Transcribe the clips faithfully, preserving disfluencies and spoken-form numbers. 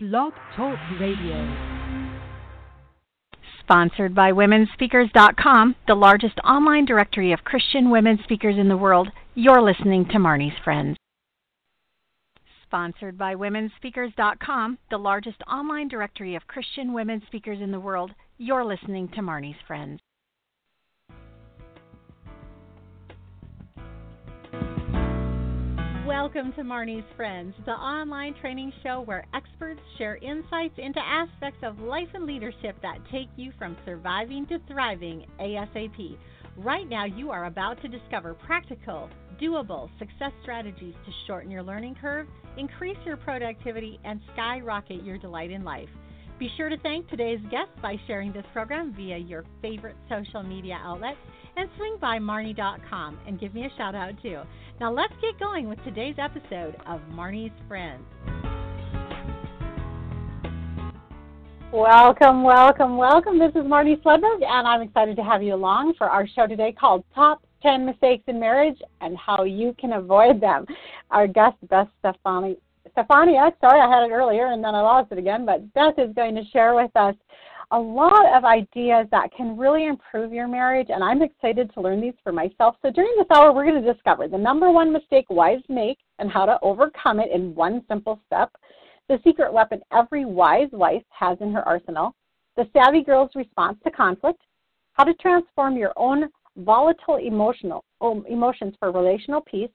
Blog Talk Radio. Sponsored by Women Speakers dot com, the largest online directory of Christian women speakers in the world, you're listening to Marnie's Friends. Sponsored by Women Speakers dot com, the largest online directory of Christian women speakers in the world, you're listening to Marnie's Friends. Welcome to Marnie's Friends, the online training show where experts share insights into aspects of life and leadership that take you from surviving to thriving ASAP. Right now, you are about to discover practical, doable success strategies to shorten your learning curve, increase your productivity, and skyrocket your delight in life. Be sure to thank today's guests by sharing this program via your favorite social media outlets and swing by Marnie dot com and give me a shout out too. Now let's get going with today's episode of Marnie's Friends. Welcome, welcome, welcome. This is Marnie Sledberg, and I'm excited to have you along for our show today called Top ten Mistakes in Marriage and How You Can Avoid Them. Our guest, Beth Steffaniak. Steffaniak, sorry, I had it earlier and then I lost it again, but Beth is going to share with us a lot of ideas that can really improve your marriage, and I'm excited to learn these for myself. So during this hour, we're going to discover the number one mistake wives make and how to overcome it in one simple step, the secret weapon every wise wife has in her arsenal, the savvy girl's response to conflict, how to transform your own volatile emotional emotions for relational peace,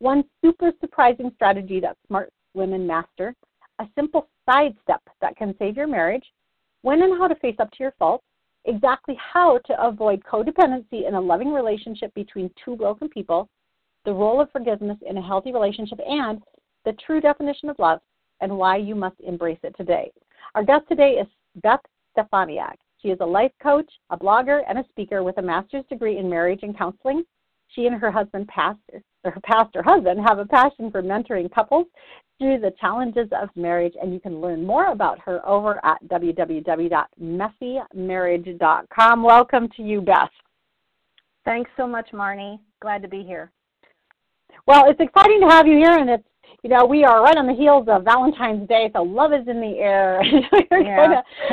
one super surprising strategy that smart women master, a simple sidestep that can save your marriage, when and how to face up to your faults, exactly how to avoid codependency in a loving relationship between two broken people, the role of forgiveness in a healthy relationship, and the true definition of love and why you must embrace it today. Our guest today is Beth Steffaniak. She is a life coach, a blogger, and a speaker with a master's degree in marriage and counseling. She and her husband, pastor, or her pastor husband, have a passion for mentoring couples through the challenges of marriage, and you can learn more about her over at w w w dot messy marriage dot com. Welcome to you, Beth. Thanks so much, Marnie. Glad to be here. Well, it's exciting to have you here, and it's, you know, we are right on the heels of Valentine's Day, so love is in the air. We're yeah. going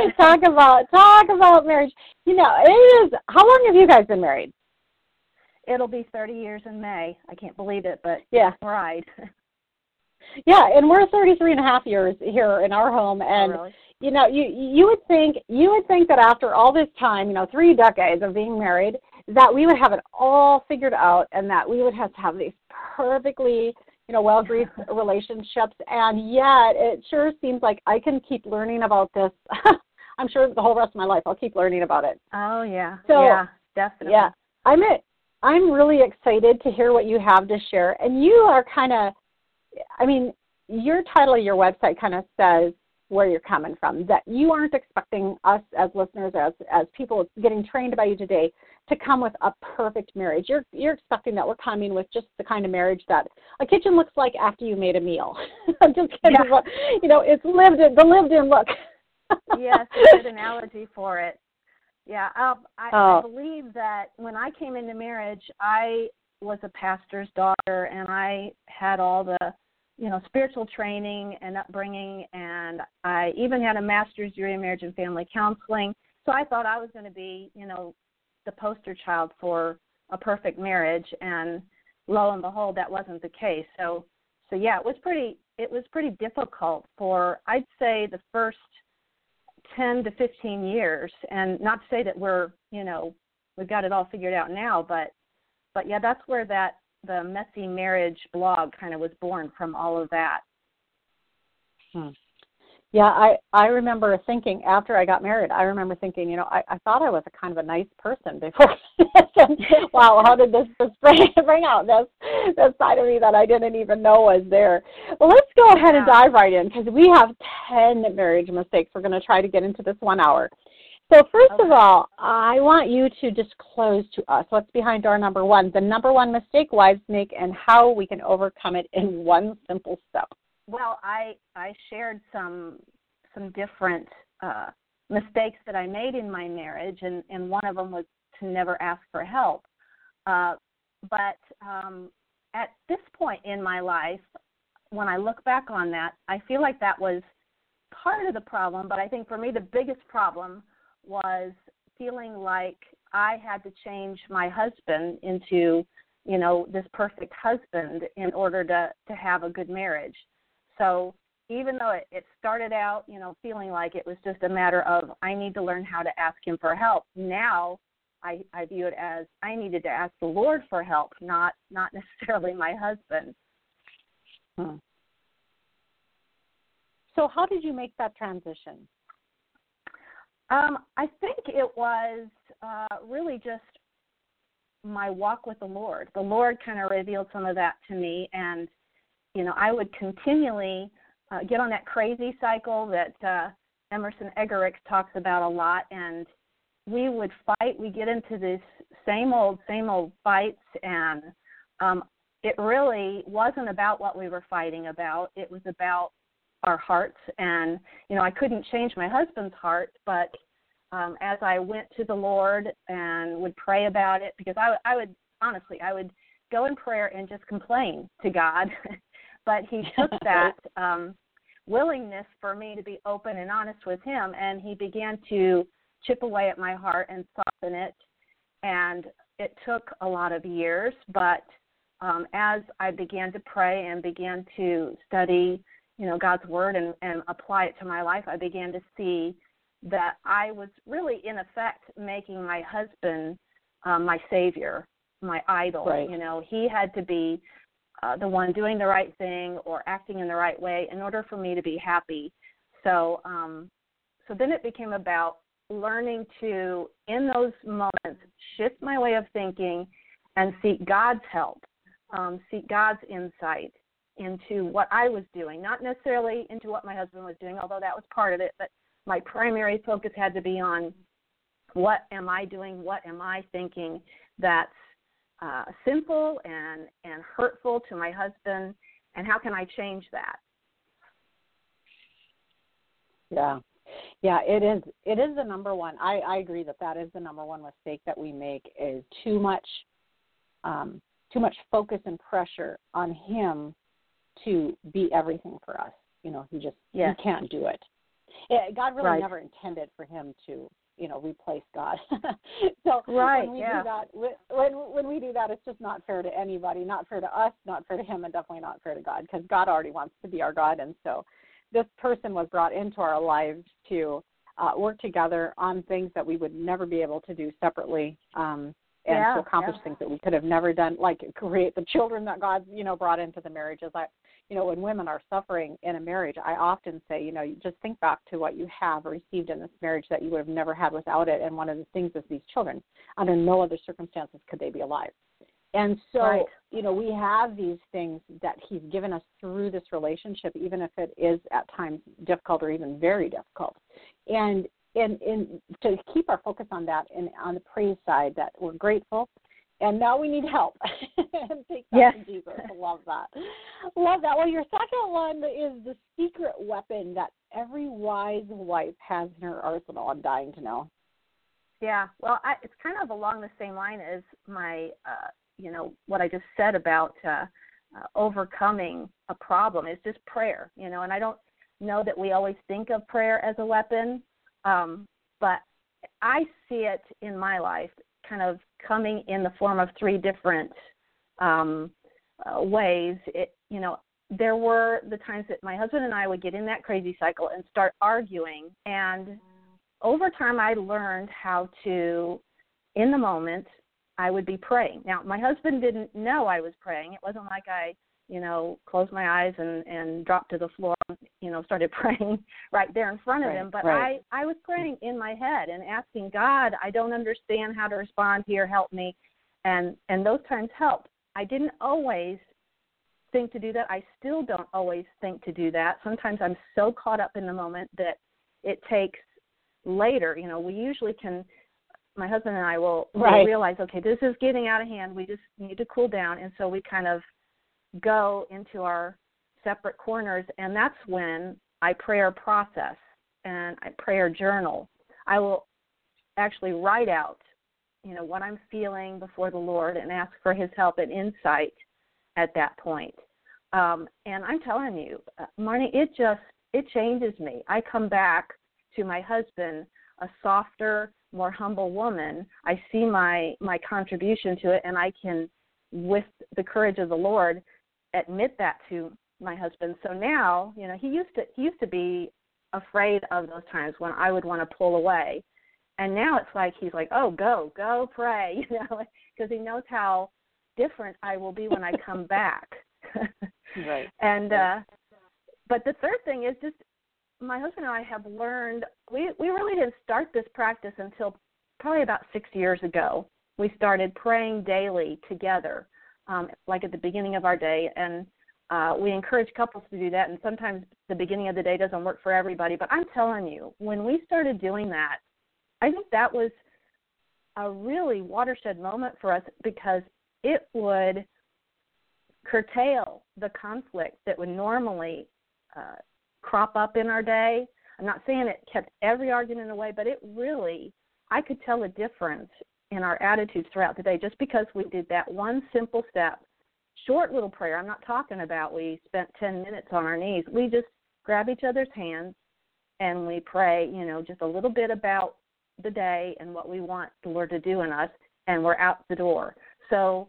to talk about talk about marriage. You know, it is. How long have you guys been married? It'll be thirty years in May. I can't believe it, but yeah, right. Yeah, and we're thirty-three and a half years here in our home, and oh, really? you know, you you would think you would think that after all this time, you know, three decades of being married, that we would have it all figured out, and that we would have to have these perfectly, you know, well-greased relationships, and yet it sure seems like I can keep learning about this. I'm sure the whole rest of my life I'll keep learning about it. Oh yeah, so, yeah, definitely. Yeah, I'm it. I'm really excited to hear what you have to share, and you are kind of. I mean, your title of your website kind of says where you're coming from, that you aren't expecting us as listeners, as as people getting trained by you today, to come with a perfect marriage. You're you're expecting that we're coming with just the kind of marriage that a kitchen looks like after you made a meal. I'm just kidding. Yeah. You know, it's lived in, the lived-in look. Yes, a good analogy for it. Yeah, I, I, oh. I believe that when I came into marriage, I was a pastor's daughter, and I had all the, you know, spiritual training and upbringing, and I even had a master's degree in marriage and family counseling. So I thought I was going to be, you know, the poster child for a perfect marriage, and lo and behold, that wasn't the case. So, so yeah, it was pretty, it was pretty difficult for, I'd say, the first ten to fifteen years, and not to say that we're, you know, we've got it all figured out now, but But, yeah, that's where that the Messy Marriage blog kind of was born from, all of that. Hmm. Yeah, I, I remember thinking after I got married, I remember thinking, you know, I, I thought I was a kind of a nice person before this. And, wow, how did this just bring, bring out this, this side of me that I didn't even know was there? Well, let's go ahead yeah. and dive right in, because we have ten marriage mistakes. We're going to try to get into this one hour. So first okay. of all, I want you to disclose to us what's behind our number one, the number one mistake wives make and how we can overcome it in one simple step. Well, I I shared some some different uh, mistakes that I made in my marriage, and, and one of them was to never ask for help. Uh, but um, at this point in my life, when I look back on that, I feel like that was part of the problem, but I think for me the biggest problem was feeling like I had to change my husband into, you know, this perfect husband in order to, to have a good marriage. So even though it, it started out, you know, feeling like it was just a matter of I need to learn how to ask him for help, now I, I view it as I needed to ask the Lord for help, not not necessarily my husband. Hmm. So how did you make that transition? Um, I think it was uh, really just my walk with the Lord. The Lord kind of revealed some of that to me, and, you know, I would continually uh, get on that crazy cycle that uh, Emerson Eggerichs talks about a lot, and we would fight. We get into this same old, same old fights, and um, it really wasn't about what we were fighting about. It was about our hearts, and, you know, I couldn't change my husband's heart, but um, as I went to the Lord and would pray about it, because I, I would, honestly, I would go in prayer and just complain to God, but he took that um, willingness for me to be open and honest with him, and he began to chip away at my heart and soften it, and it took a lot of years, but um, as I began to pray and began to study you know, God's word and, and apply it to my life, I began to see that I was really, in effect, making my husband um, my savior, my idol. Right. You know, he had to be uh, the one doing the right thing or acting in the right way in order for me to be happy. So, um, so then it became about learning to, in those moments, shift my way of thinking and seek God's help, um, seek God's insight into what I was doing, not necessarily into what my husband was doing, although that was part of it, but my primary focus had to be on what am I doing, what am I thinking that's uh, sinful and, and hurtful to my husband, and how can I change that? Yeah, yeah, it is it is the number one. I, I agree that that is the number one mistake that we make is too much, um, too much focus and pressure on him to be everything for us. You know, he just, yes. he can't do it. it God really right. never intended for him to, you know, replace God. so right, when we yeah. do that, when, when we do that, it's just not fair to anybody, not fair to us, not fair to him, and definitely not fair to God, because God already wants to be our God. And so this person was brought into our lives to uh, work together on things that we would never be able to do separately. Um, And yeah, to accomplish yeah. things that we could have never done, like create the children that God, you know, brought into the marriages. I, you know, when women are suffering in a marriage, I often say, you know, you just think back to what you have received in this marriage that you would have never had without it. And one of the things is these children, under no other circumstances could they be alive. And so, right. you know, we have these things that he's given us through this relationship, even if it is at times difficult or even very difficult. And And, and to keep our focus on that and on the praise side, that we're grateful, and now we need help. and take that yes. to Jesus. I love that. Love that. Well, your second one is the secret weapon that every wise wife has in her arsenal. I'm dying to know. Yeah. Well, I, it's kind of along the same line as my, uh, you know, what I just said about uh, uh, overcoming a problem. It's just prayer, you know, and I don't know that we always think of prayer as a weapon. Um, but I see it in my life kind of coming in the form of three different um, uh, ways. It, you know, there were the times that my husband and I would get in that crazy cycle and start arguing. And over time, I learned how to, in the moment, I would be praying. Now, my husband didn't know I was praying. It wasn't like I, you know, closed my eyes and, and dropped to the floor, you know, started praying right there in front of right, him. But right. I, I was praying in my head and asking God, I don't understand how to respond here, help me. And, and those times helped. I didn't always think to do that. I still don't always think to do that. Sometimes I'm so caught up in the moment that it takes later. You know, we usually can, my husband and I will, right. will realize, okay, this is getting out of hand. We just need to cool down. And so we kind of go into our separate corners, and that's when I prayer process and I prayer journal. I will actually write out, you know, what I'm feeling before the Lord and ask for his help and insight at that point. Um, and I'm telling you, Marnie, it just it changes me. I come back to my husband a softer, more humble woman. I see my, my contribution to it, and I can, with the courage of the Lord, admit that to my husband. So now, you know, he used to he used to be afraid of those times when I would want to pull away. And now it's like he's like, oh, go, go pray, you know, because he knows how different I will be when I come back. Right. And right. Uh, but the third thing is just my husband and I have learned, we, we really didn't start this practice until probably about six years ago. We started praying daily together, um, like at the beginning of our day. And uh, we encourage couples to do that. And sometimes the beginning of the day doesn't work for everybody. But I'm telling you, when we started doing that, I think that was a really watershed moment for us, because it would curtail the conflict that would normally uh, crop up in our day. I'm not saying it kept every argument away, but it really, I could tell a difference in our attitudes throughout the day just because we did that one simple step, short little prayer. I'm not talking about we spent ten minutes on our knees. We just grab each other's hands and we pray, you know, just a little bit about the day and what we want the Lord to do in us, and we're out the door. So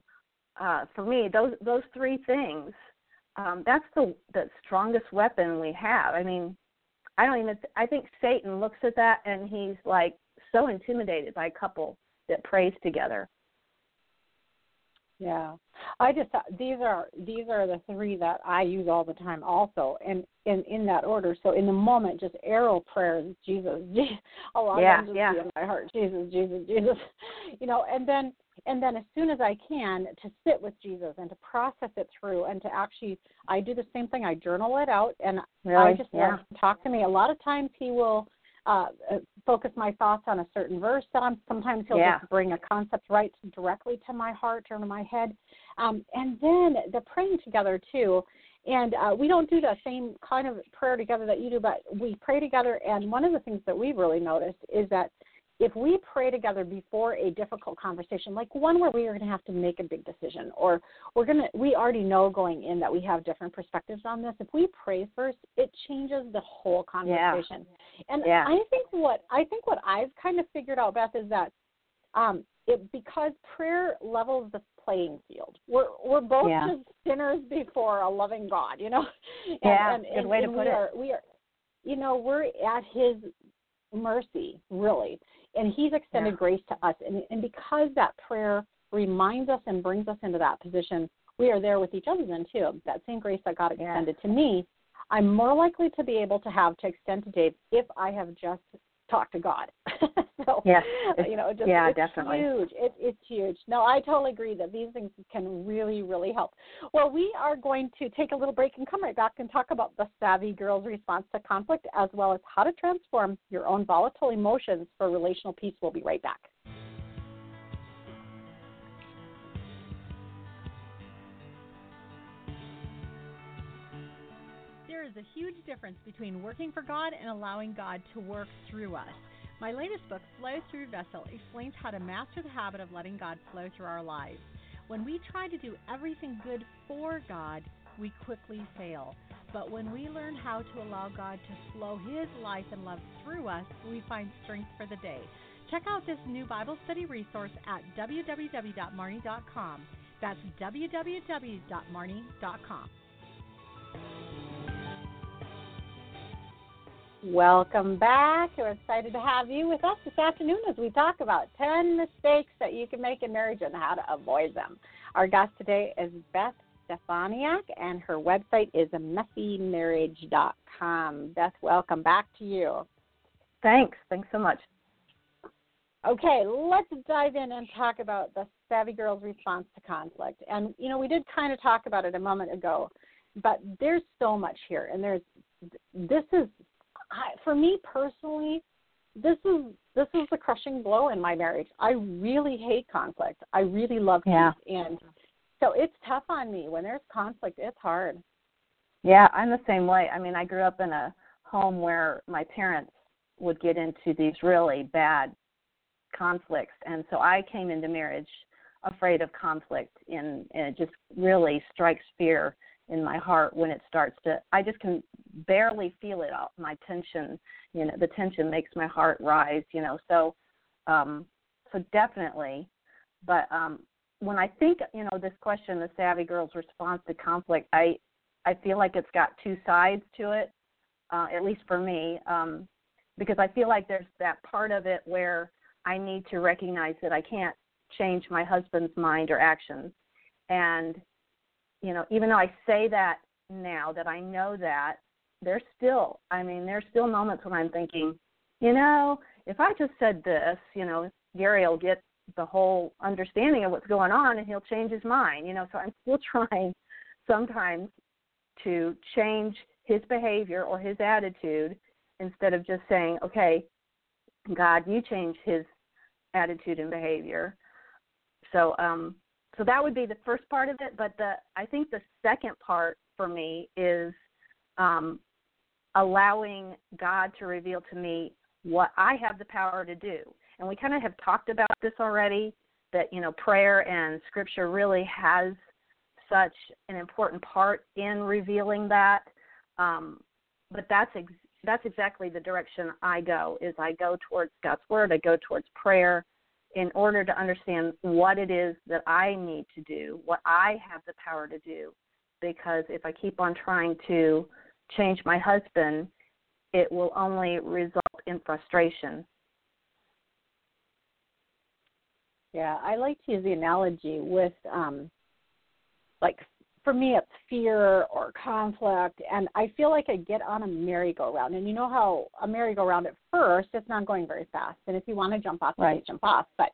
uh, for me, those those three things, um, that's the the strongest weapon we have. I mean, I don't even. Th- I think Satan looks at that and he's like so intimidated by a couple that prays together. Yeah, I just these are these are the three that I use all the time, also, and in in that order. So in the moment, just arrow prayers, Jesus, Jesus. Oh, I'm yeah, just yeah. in my heart, Jesus, Jesus, Jesus. You know, and then and then as soon as I can, to sit with Jesus and to process it through, and to actually, I do the same thing. I journal it out, and really? I just yeah. let him talk to me. A lot of times, he will uh, focus my thoughts on a certain verse. Sometimes he'll yeah. just bring a concept right directly to my heart or to my head. Um, and then the praying together too. And uh, we don't do the same kind of prayer together that you do, but we pray together. And one of the things that we've really noticed is that if we pray together before a difficult conversation, like one where we are going to have to make a big decision, or we're going to, we already know going in that we have different perspectives on this. If we pray first, it changes the whole conversation. Yeah. And yeah. I think what, I think what I've kind of figured out, Beth, is that um, it, because prayer levels the playing field. We're we're both yeah. just sinners before a loving God, you know? And, yeah, and, and, good way and to put we it. Are, we are, you know, we're at his mercy, really. And he's extended yeah. grace to us. And, and because that prayer reminds us and brings us into that position, we are there with each other then, too. That same grace that God extended yeah. to me, I'm more likely to be able to have to extend to Dave if I have just talked to God. so, yes. you know, just, yeah, it's definitely. huge. It, it's huge. No, I totally agree that these things can really, really help. Well, we are going to take a little break and come right back and talk about the Savvy Girl's response to conflict, as well as how to transform your own volatile emotions for relational peace. We'll be right back. There is a huge difference between working for God and allowing God to work through us. My latest book, Flow Through Vessel, explains how to master the habit of letting God flow through our lives. When we try to do everything good for God, we quickly fail. But when we learn how to allow God to flow his life and love through us, we find strength for the day. Check out this new Bible study resource at w w w dot marnie dot com. That's w w w dot marnie dot com. Welcome back. We're excited to have you with us this afternoon as we talk about ten mistakes that you can make in marriage and how to avoid them. Our guest today is Beth Steffaniak, and her website is messy marriage dot com. Beth, welcome back to you. Thanks. Thanks so much. Okay, let's dive in and talk about the Savvy Girl's response to conflict. And, you know, we did kind of talk about it a moment ago, but there's so much here, and there's this is I, for me personally, this is this is the crushing blow in my marriage. I really hate conflict. I really love peace, yeah. and so it's tough on me when there's conflict. It's hard. Yeah, I'm the same way. I mean, I grew up in a home where my parents would get into these really bad conflicts, and so I came into marriage afraid of conflict, and, and it just really strikes fear in my heart when it starts to, I just can barely feel it all. My tension, you know, the tension makes my heart rise, you know, so, um, so definitely. But um, when I think, you know, this question, the Savvy Girl's response to conflict, I, I feel like it's got two sides to it, uh, at least for me, um, because I feel like there's that part of it where I need to recognize that I can't change my husband's mind or actions. And, you know, even though I say that now that I know that, there's still, I mean, there's still moments when I'm thinking, you know, if I just said this, you know, Gary will get the whole understanding of what's going on and he'll change his mind, you know. So I'm still trying sometimes to change his behavior or his attitude instead of just saying, okay, God, you change his attitude and behavior. So um, so that would be the first part of it. But the I think the second part for me is um, allowing God to reveal to me what I have the power to do. And we kind of have talked about this already, that, you know, prayer and Scripture really has such an important part in revealing that. Um, but that's ex- that's exactly the direction I go, is I go towards God's Word, I go towards prayer, in order to understand what it is that I need to do, what I have the power to do. Because if I keep on trying to change my husband, it will only result in frustration. Yeah, I like to use the analogy with, um, like, for me, it's fear or conflict, and I feel like I get on a merry-go-round. And you know how a merry-go-round at first, it's not going very fast. And if you want to jump off, right. you just jump off. But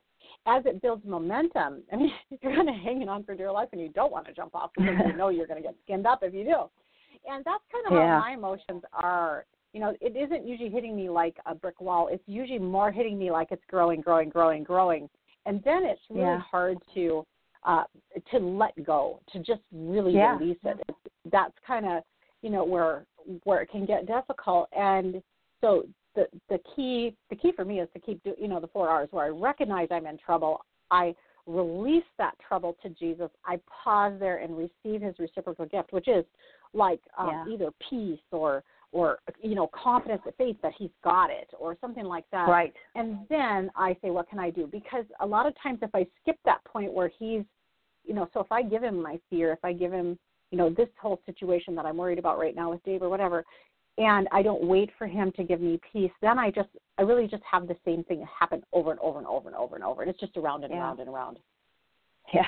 as it builds momentum, I mean, you're kind of hanging on for dear life, and you don't want to jump off because you know you're going to get skinned up if you do. And that's kind of yeah. how my emotions are. You know, it isn't usually hitting me like a brick wall. It's usually more hitting me like it's growing, growing, growing, growing. And then it's really yeah. hard to... Uh, to let go, to just really yeah. release it. That's kind of, you know, where where it can get difficult. And so the the key the key for me is to keep do, you know, the four R's, where I recognize I'm in trouble. I release that trouble to Jesus. I pause there and receive his reciprocal gift, which is like um, yeah. either peace or or, you know, confidence and faith that he's got it or something like that. Right. And then I say, what can I do? Because a lot of times if I skip that point where he's, you know, so if I give him my fear, if I give him, you know, this whole situation that I'm worried about right now with Dave or whatever, and I don't wait for him to give me peace, then I just, I really just have the same thing happen over and over and over and over and over. And it's just around and yeah. around and around. Yeah.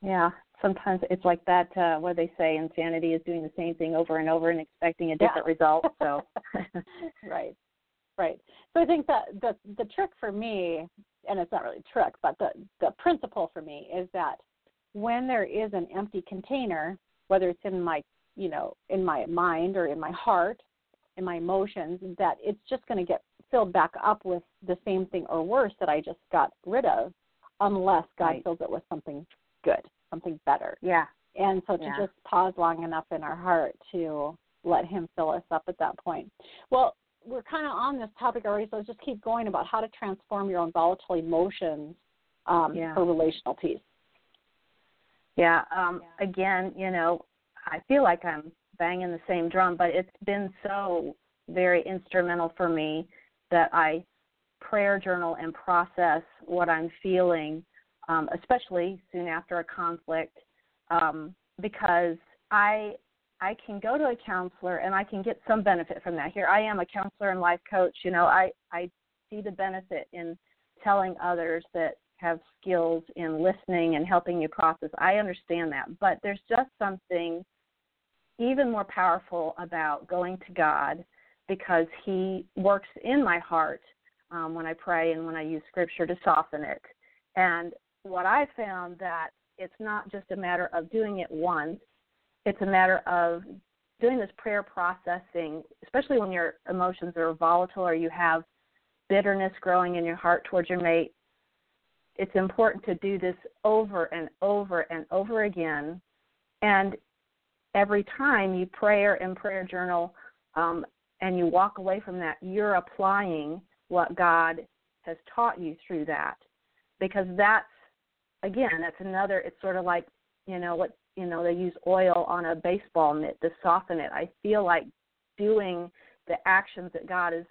Yeah. Sometimes it's like that, uh, what do they say? Insanity is doing the same thing over and over and expecting a different yeah. result. So, right, right. So I think that the the trick for me, and it's not really a trick, but the, the principle for me is that when there is an empty container, whether it's in my, you know, in my mind or in my heart, in my emotions, that it's just going to get filled back up with the same thing or worse that I just got rid of, unless God right. fills it with something good. Something better. Yeah. And so to yeah. just pause long enough in our heart to let him fill us up at that point. Well, we're kind of on this topic already, so let's just keep going about how to transform your own volatile emotions um, yeah. for relational peace. Yeah. Um, yeah. Again, you know, I feel like I'm banging the same drum, but it's been so very instrumental for me that I prayer journal and process what I'm feeling, Um, especially soon after a conflict, um, because I I can go to a counselor and I can get some benefit from that. Here I am, a counselor and life coach. You know, I, I see the benefit in telling others that have skills in listening and helping you process. I understand that. But there's just something even more powerful about going to God, because he works in my heart um, when I pray and when I use Scripture to soften it. And what I found that it's not just a matter of doing it once, it's a matter of doing this prayer processing, especially when your emotions are volatile or you have bitterness growing in your heart towards your mate. It's important to do this over and over and over again. And every time you pray and prayer journal um, and you walk away from that, you're applying what God has taught you through that. Because that's, again, that's another, it's sort of like, you know, what you know, they use oil on a baseball mitt to soften it. I feel like doing the actions that God has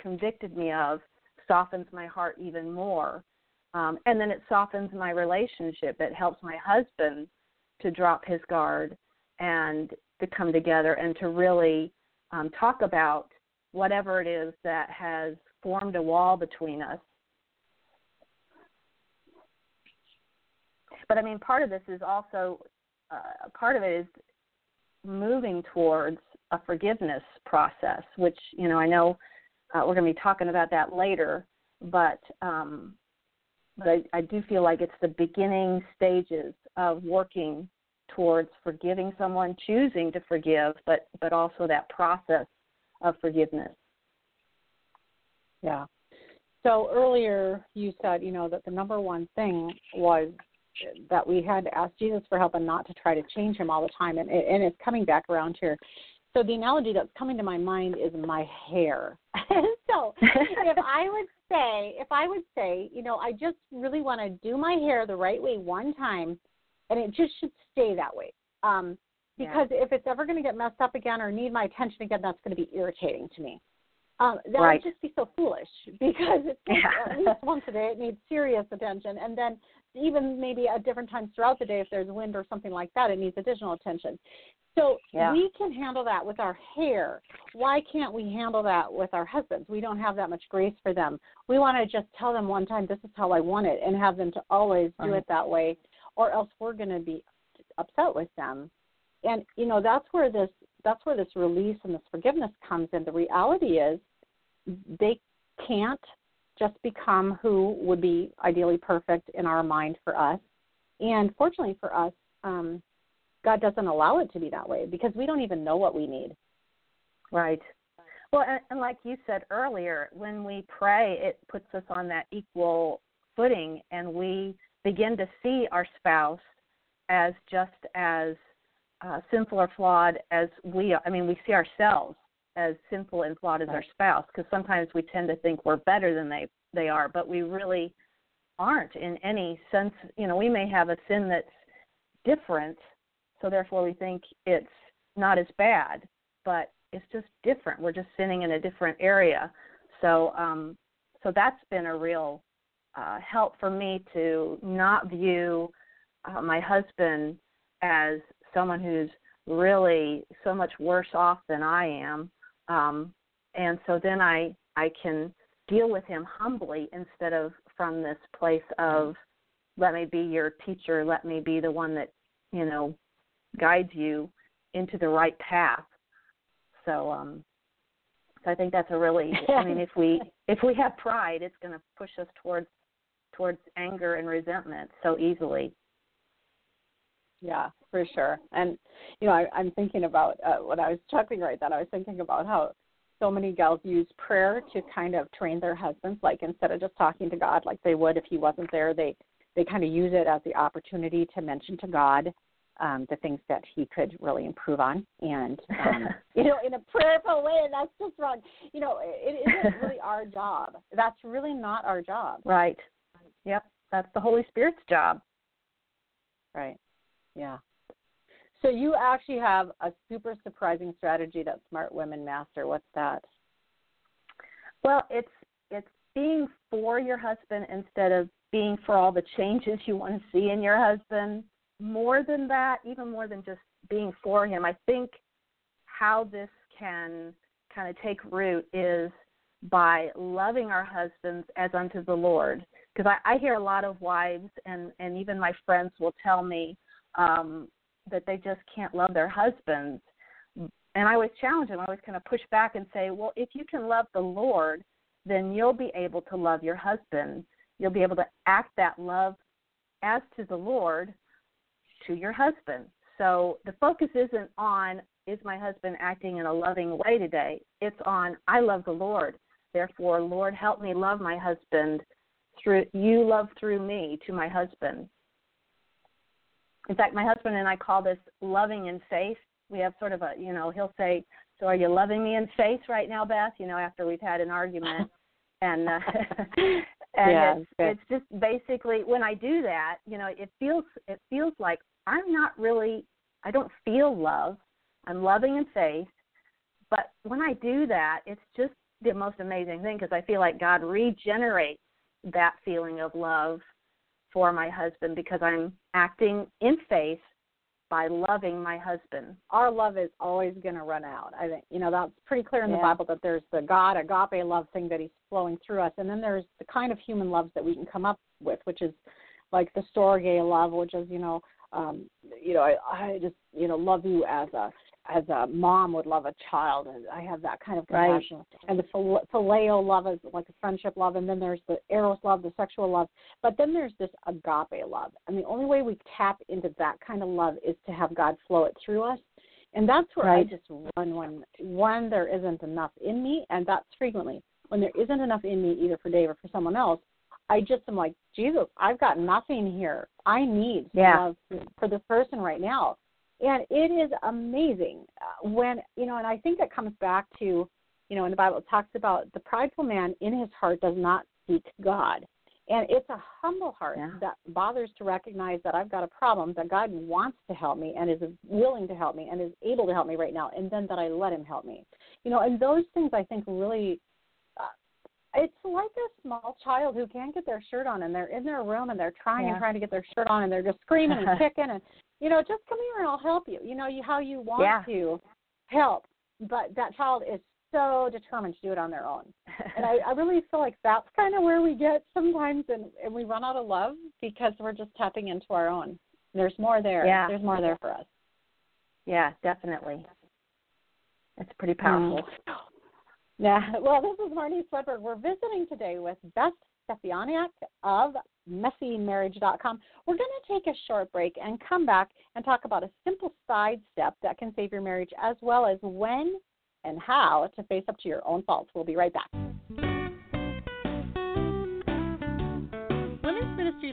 convicted me of softens my heart even more. Um, and then it softens my relationship. It helps my husband to drop his guard and to come together and to really um, talk about whatever it is that has formed a wall between us. But, I mean, part of this is also, uh, part of it is moving towards a forgiveness process, which, you know, I know uh, we're going to be talking about that later, but um, but I, I do feel like it's the beginning stages of working towards forgiving someone, choosing to forgive, but, but also that process of forgiveness. Yeah. So earlier you said, you know, that the number one thing was that we had to ask Jesus for help and not to try to change him all the time. And, and it's coming back around here. So the analogy that's coming to my mind is my hair. So if I would say, if I would say, you know, I just really want to do my hair the right way one time, and it just should stay that way. Um, because yeah. if it's ever going to get messed up again or need my attention again, that's going to be irritating to me. Um, that right. would just be so foolish because it's yeah. at least once a day it needs serious attention. And then even maybe at different times throughout the day, if there's wind or something like that, it needs additional attention. So yeah. we can handle that with our hair. Why can't we handle that with our husbands? We don't have that much grace for them. We want to just tell them one time, this is how I want it, and have them to always do mm-hmm. it that way, or else we're going to be upset with them. And, you know, that's where this that's where this release and this forgiveness comes in. The reality is they can't just become who would be ideally perfect in our mind for us. And fortunately for us, um, God doesn't allow it to be that way because we don't even know what we need. Right. Well, and, and like you said earlier, when we pray, it puts us on that equal footing and we begin to see our spouse as just as uh, sinful or flawed as we are. I mean, we see ourselves as sinful and flawed as right. our spouse, because sometimes we tend to think we're better than they, they are, but we really aren't in any sense. You know, we may have a sin that's different, so therefore we think it's not as bad, but it's just different. We're just sinning in a different area. So um, so that's been a real uh, help for me to not view uh, my husband as someone who's really so much worse off than I am. Um, and so then I, I can deal with him humbly instead of from this place of, let me be your teacher, let me be the one that, you know, guides you into the right path. So, um, so I think that's a really, I mean, if we, if we have pride, it's going to push us towards, towards anger and resentment so easily. Yeah, for sure. And, you know, I, I'm thinking about uh, when I was chuckling right then, I was thinking about how so many gals use prayer to kind of train their husbands, like instead of just talking to God like they would if he wasn't there, they, they kind of use it as the opportunity to mention to God um, the things that he could really improve on. And, um, you know, in a prayerful way, that's just wrong. You know, it isn't really our job. That's really not our job. Right. Yep. That's the Holy Spirit's job. Right. Yeah. So you actually have a super surprising strategy that smart women master. What's that? Well, it's it's being for your husband instead of being for all the changes you want to see in your husband. More than that, even more than just being for him, I think how this can kind of take root is by loving our husbands as unto the Lord. Because I, I hear a lot of wives and, and even my friends will tell me, Um, that they just can't love their husbands. And I always challenge them. I always kind of push back and say, well, if you can love the Lord, then you'll be able to love your husband. You'll be able to act that love as to the Lord to your husband. So the focus isn't on, is my husband acting in a loving way today? It's on, I love the Lord. Therefore, Lord, help me love my husband through you love through me to my husband. In fact, my husband and I call this loving in faith. We have sort of a, you know, he'll say, so are you loving me in faith right now, Beth? You know, after we've had an argument. And uh, and yeah, it's, it's just basically when I do that, you know, it feels it feels like I'm not really, I don't feel love. I'm loving in faith. But when I do that, it's just the most amazing thing, because I feel like God regenerates that feeling of love for my husband, because I'm acting in faith by loving my husband. Our love is always going to run out. I think, you know, that's pretty clear in yeah. the Bible, that there's the God, agape love thing that he's flowing through us. And then there's the kind of human loves that we can come up with, which is like the storge love, which is, you know, um, you know, I, I just, you know, love you as a, as a mom would love a child. And I have that kind of compassion. Right. And the phil- phileo love is like a friendship love. And then there's the eros love, the sexual love. But then there's this agape love. And the only way we tap into that kind of love is to have God flow it through us. And that's where right. I just run when, when there isn't enough in me. And that's frequently. When there isn't enough in me, either for Dave or for someone else, I just am like, Jesus, I've got nothing here. I need yeah. love for, for this person right now. And it is amazing when, you know, and I think that comes back to, you know, in the Bible it talks about the prideful man in his heart does not seek God. And it's a humble heart yeah. that bothers to recognize that I've got a problem, that God wants to help me and is willing to help me and is able to help me right now, and then that I let him help me. You know, and those things I think really, uh, it's like a small child who can't get their shirt on, and they're in their room and they're trying yeah. and trying to get their shirt on, and they're just screaming and kicking and, you know, just come here and I'll help you. You know, you, how you want yeah. to help. But that child is so determined to do it on their own. And I, I really feel like that's kind of where we get sometimes, and, and we run out of love because we're just tapping into our own. There's more there. Yeah. There's more there for us. Yeah, definitely. That's pretty powerful. Mm. Yeah. Well, this is Marnie Swedberg. We're visiting today with Beth Steffaniak of Messy Marriage dot com. We're going to take a short break and come back and talk about a simple side step that can save your marriage, as well as when and how to face up to your own faults. We'll be right back. Women's ministry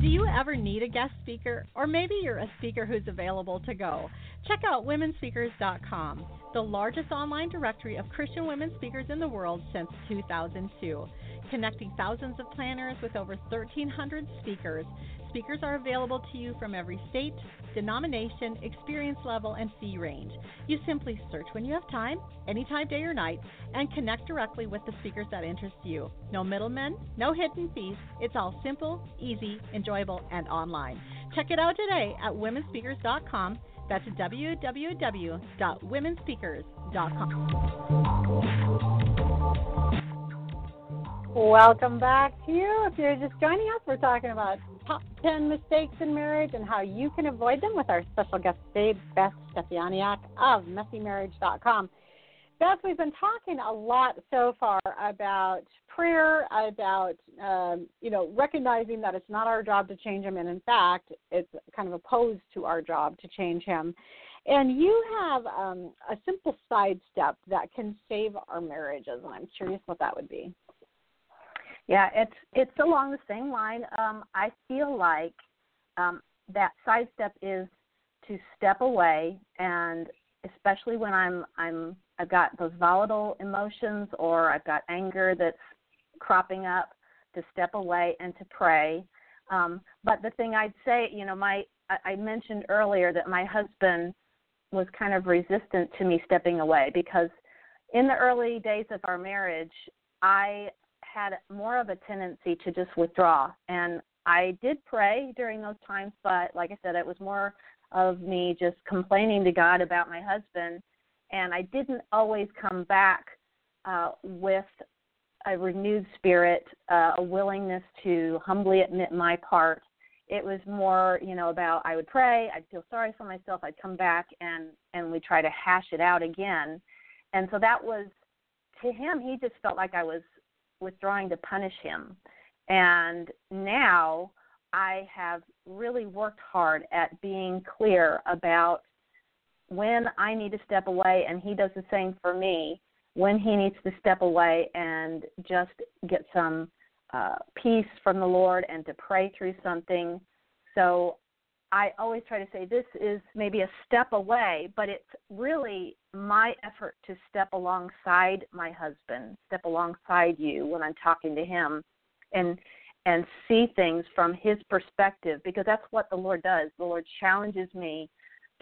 Do you ever need a guest speaker, or maybe you're a speaker who's available to go? Check out women speakers dot com, the largest online directory of Christian women speakers in the world since two thousand two, connecting thousands of planners with over thirteen hundred speakers. Speakers are available to you from every state, denomination, experience level, and fee range. You simply search when you have time, anytime, day or night, and connect directly with the speakers that interest you. No middlemen, no hidden fees. It's all simple, easy, enjoyable, and online. Check it out today at women speakers dot com. That's w w w dot women speakers dot com. Welcome back to you. If you're just joining us, we're talking about top ten mistakes in marriage and how you can avoid them with our special guest today, Beth Steffaniak of Messy Marriage dot com. Beth, we've been talking a lot so far about prayer, about, um, you know, recognizing that it's not our job to change him, and in fact, it's kind of opposed to our job to change him. And you have um, a simple side step that can save our marriages, and I'm curious what that would be. Yeah, it's it's along the same line. Um, I feel like um, that side step is to step away, and especially when I'm I'm I've got those volatile emotions, or I've got anger that's cropping up, to step away and to pray. Um, but the thing I'd say, you know, my I, I mentioned earlier that my husband was kind of resistant to me stepping away, because in the early days of our marriage, I had more of a tendency to just withdraw. And I did pray during those times, but like I said, it was more of me just complaining to God about my husband. And I didn't always come back uh, with a renewed spirit, uh, a willingness to humbly admit my part. It was more, you know, about I would pray, I'd feel sorry for myself, I'd come back, and, and we'd try to hash it out again. And so that was, to him, he just felt like I was withdrawing to punish him. And now I have really worked hard at being clear about when I need to step away, and he does the same for me, when he needs to step away and just get some uh, peace from the Lord and to pray through something. So I always try to say this is maybe a step away, but it's really my effort to step alongside my husband, step alongside you when I'm talking to him, and and see things from his perspective, because that's what the Lord does. The Lord challenges me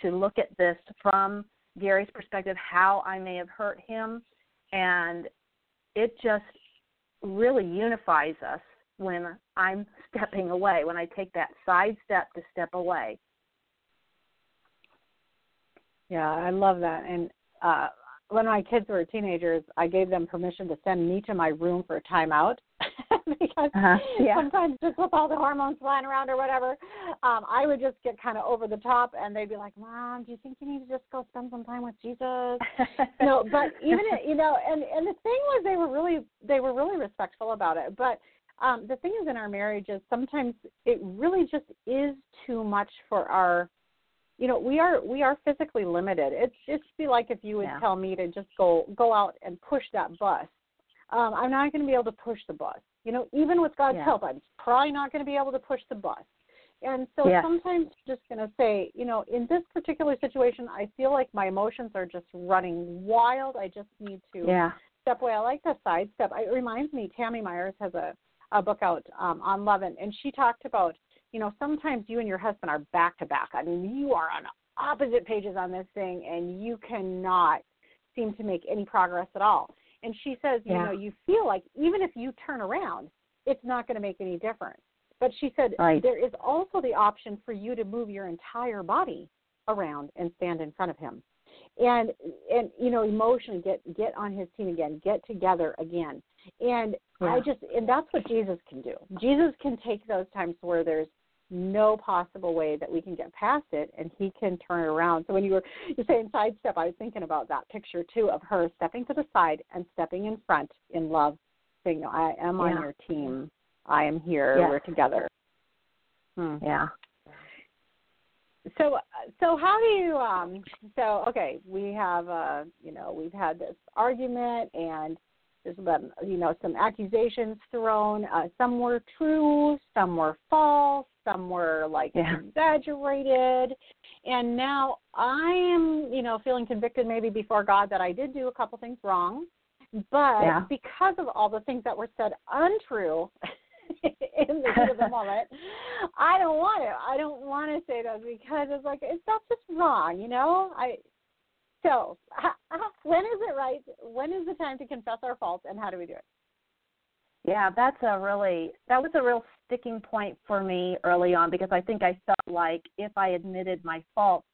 to look at this from Gary's perspective, how I may have hurt him, and it just really unifies us when I'm stepping away, when I take that side step to step away. Yeah, I love that. And uh, when my kids were teenagers, I gave them permission to send me to my room for a timeout because uh-huh. yeah. sometimes just with all the hormones flying around or whatever, um, I would just get kind of over the top, and they'd be like, "Mom, do you think you need to just go spend some time with Jesus?" No, but even you know, and, and the thing was, they were really they were really respectful about it, but. Um, the thing is in our marriage is sometimes it really just is too much for our, you know, we are we are physically limited. It's just be like if you would yeah. tell me to just go, go out and push that bus. Um, I'm not going to be able to push the bus. You know, even with God's yeah. help, I'm probably not going to be able to push the bus. And so yeah. sometimes you're just going to say, you know, in this particular situation, I feel like my emotions are just running wild. I just need to yeah. step away. I like the side step. It reminds me, Tammy Myers has a, a book out um, on love, and, and she talked about, you know, sometimes you and your husband are back to back. I mean, you are on opposite pages on this thing, and you cannot seem to make any progress at all. And she says, yeah. you know, you feel like even if you turn around, it's not going to make any difference. But she said right. there is also the option for you to move your entire body around and stand in front of him. And, and you know, emotionally get, get on his team again, get together again. And yeah. I just, and that's what Jesus can do. Jesus can take those times where there's no possible way that we can get past it, and he can turn it around. So when you were you're saying sidestep, I was thinking about that picture too of her stepping to the side and stepping in front in love, saying, I am yeah. on your team. I am here. Yeah. We're together. Hmm. Yeah. So, so how do you, um, so, okay, we have, uh, you know, we've had this argument, and there's been, you know, some accusations thrown. Uh, some were true, some were false, some were, like, yeah. exaggerated. And now I am, you know, feeling convicted maybe before God that I did do a couple things wrong. But yeah. because of all the things that were said untrue in the heat of the moment, I don't want to. I don't want to say those because it's like it's that's just wrong, you know. I so when is it right? When is the time to confess our faults, and how do we do it? Yeah, that's a really that was a real sticking point for me early on, because I think I felt like if I admitted my faults,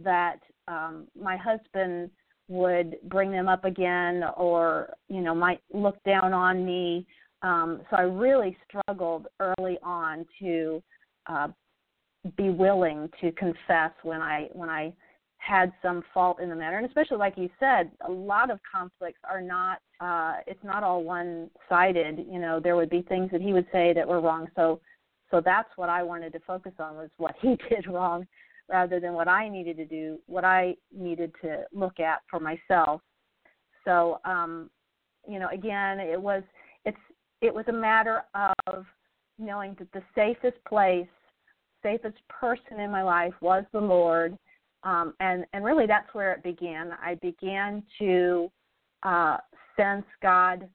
that um, my husband would bring them up again, or you know, might look down on me. Um, so I really struggled early on to uh, be willing to confess when I when I had some fault in the matter, and especially like you said, a lot of conflicts are not uh, it's not all one sided. You know, there would be things that he would say that were wrong. So so that's what I wanted to focus on was what he did wrong, rather than what I needed to do, what I needed to look at for myself. So um, you know, again, it was it's. It was a matter of knowing that the safest place, safest person in my life was the Lord, um, and, and really that's where it began. I began to uh, sense God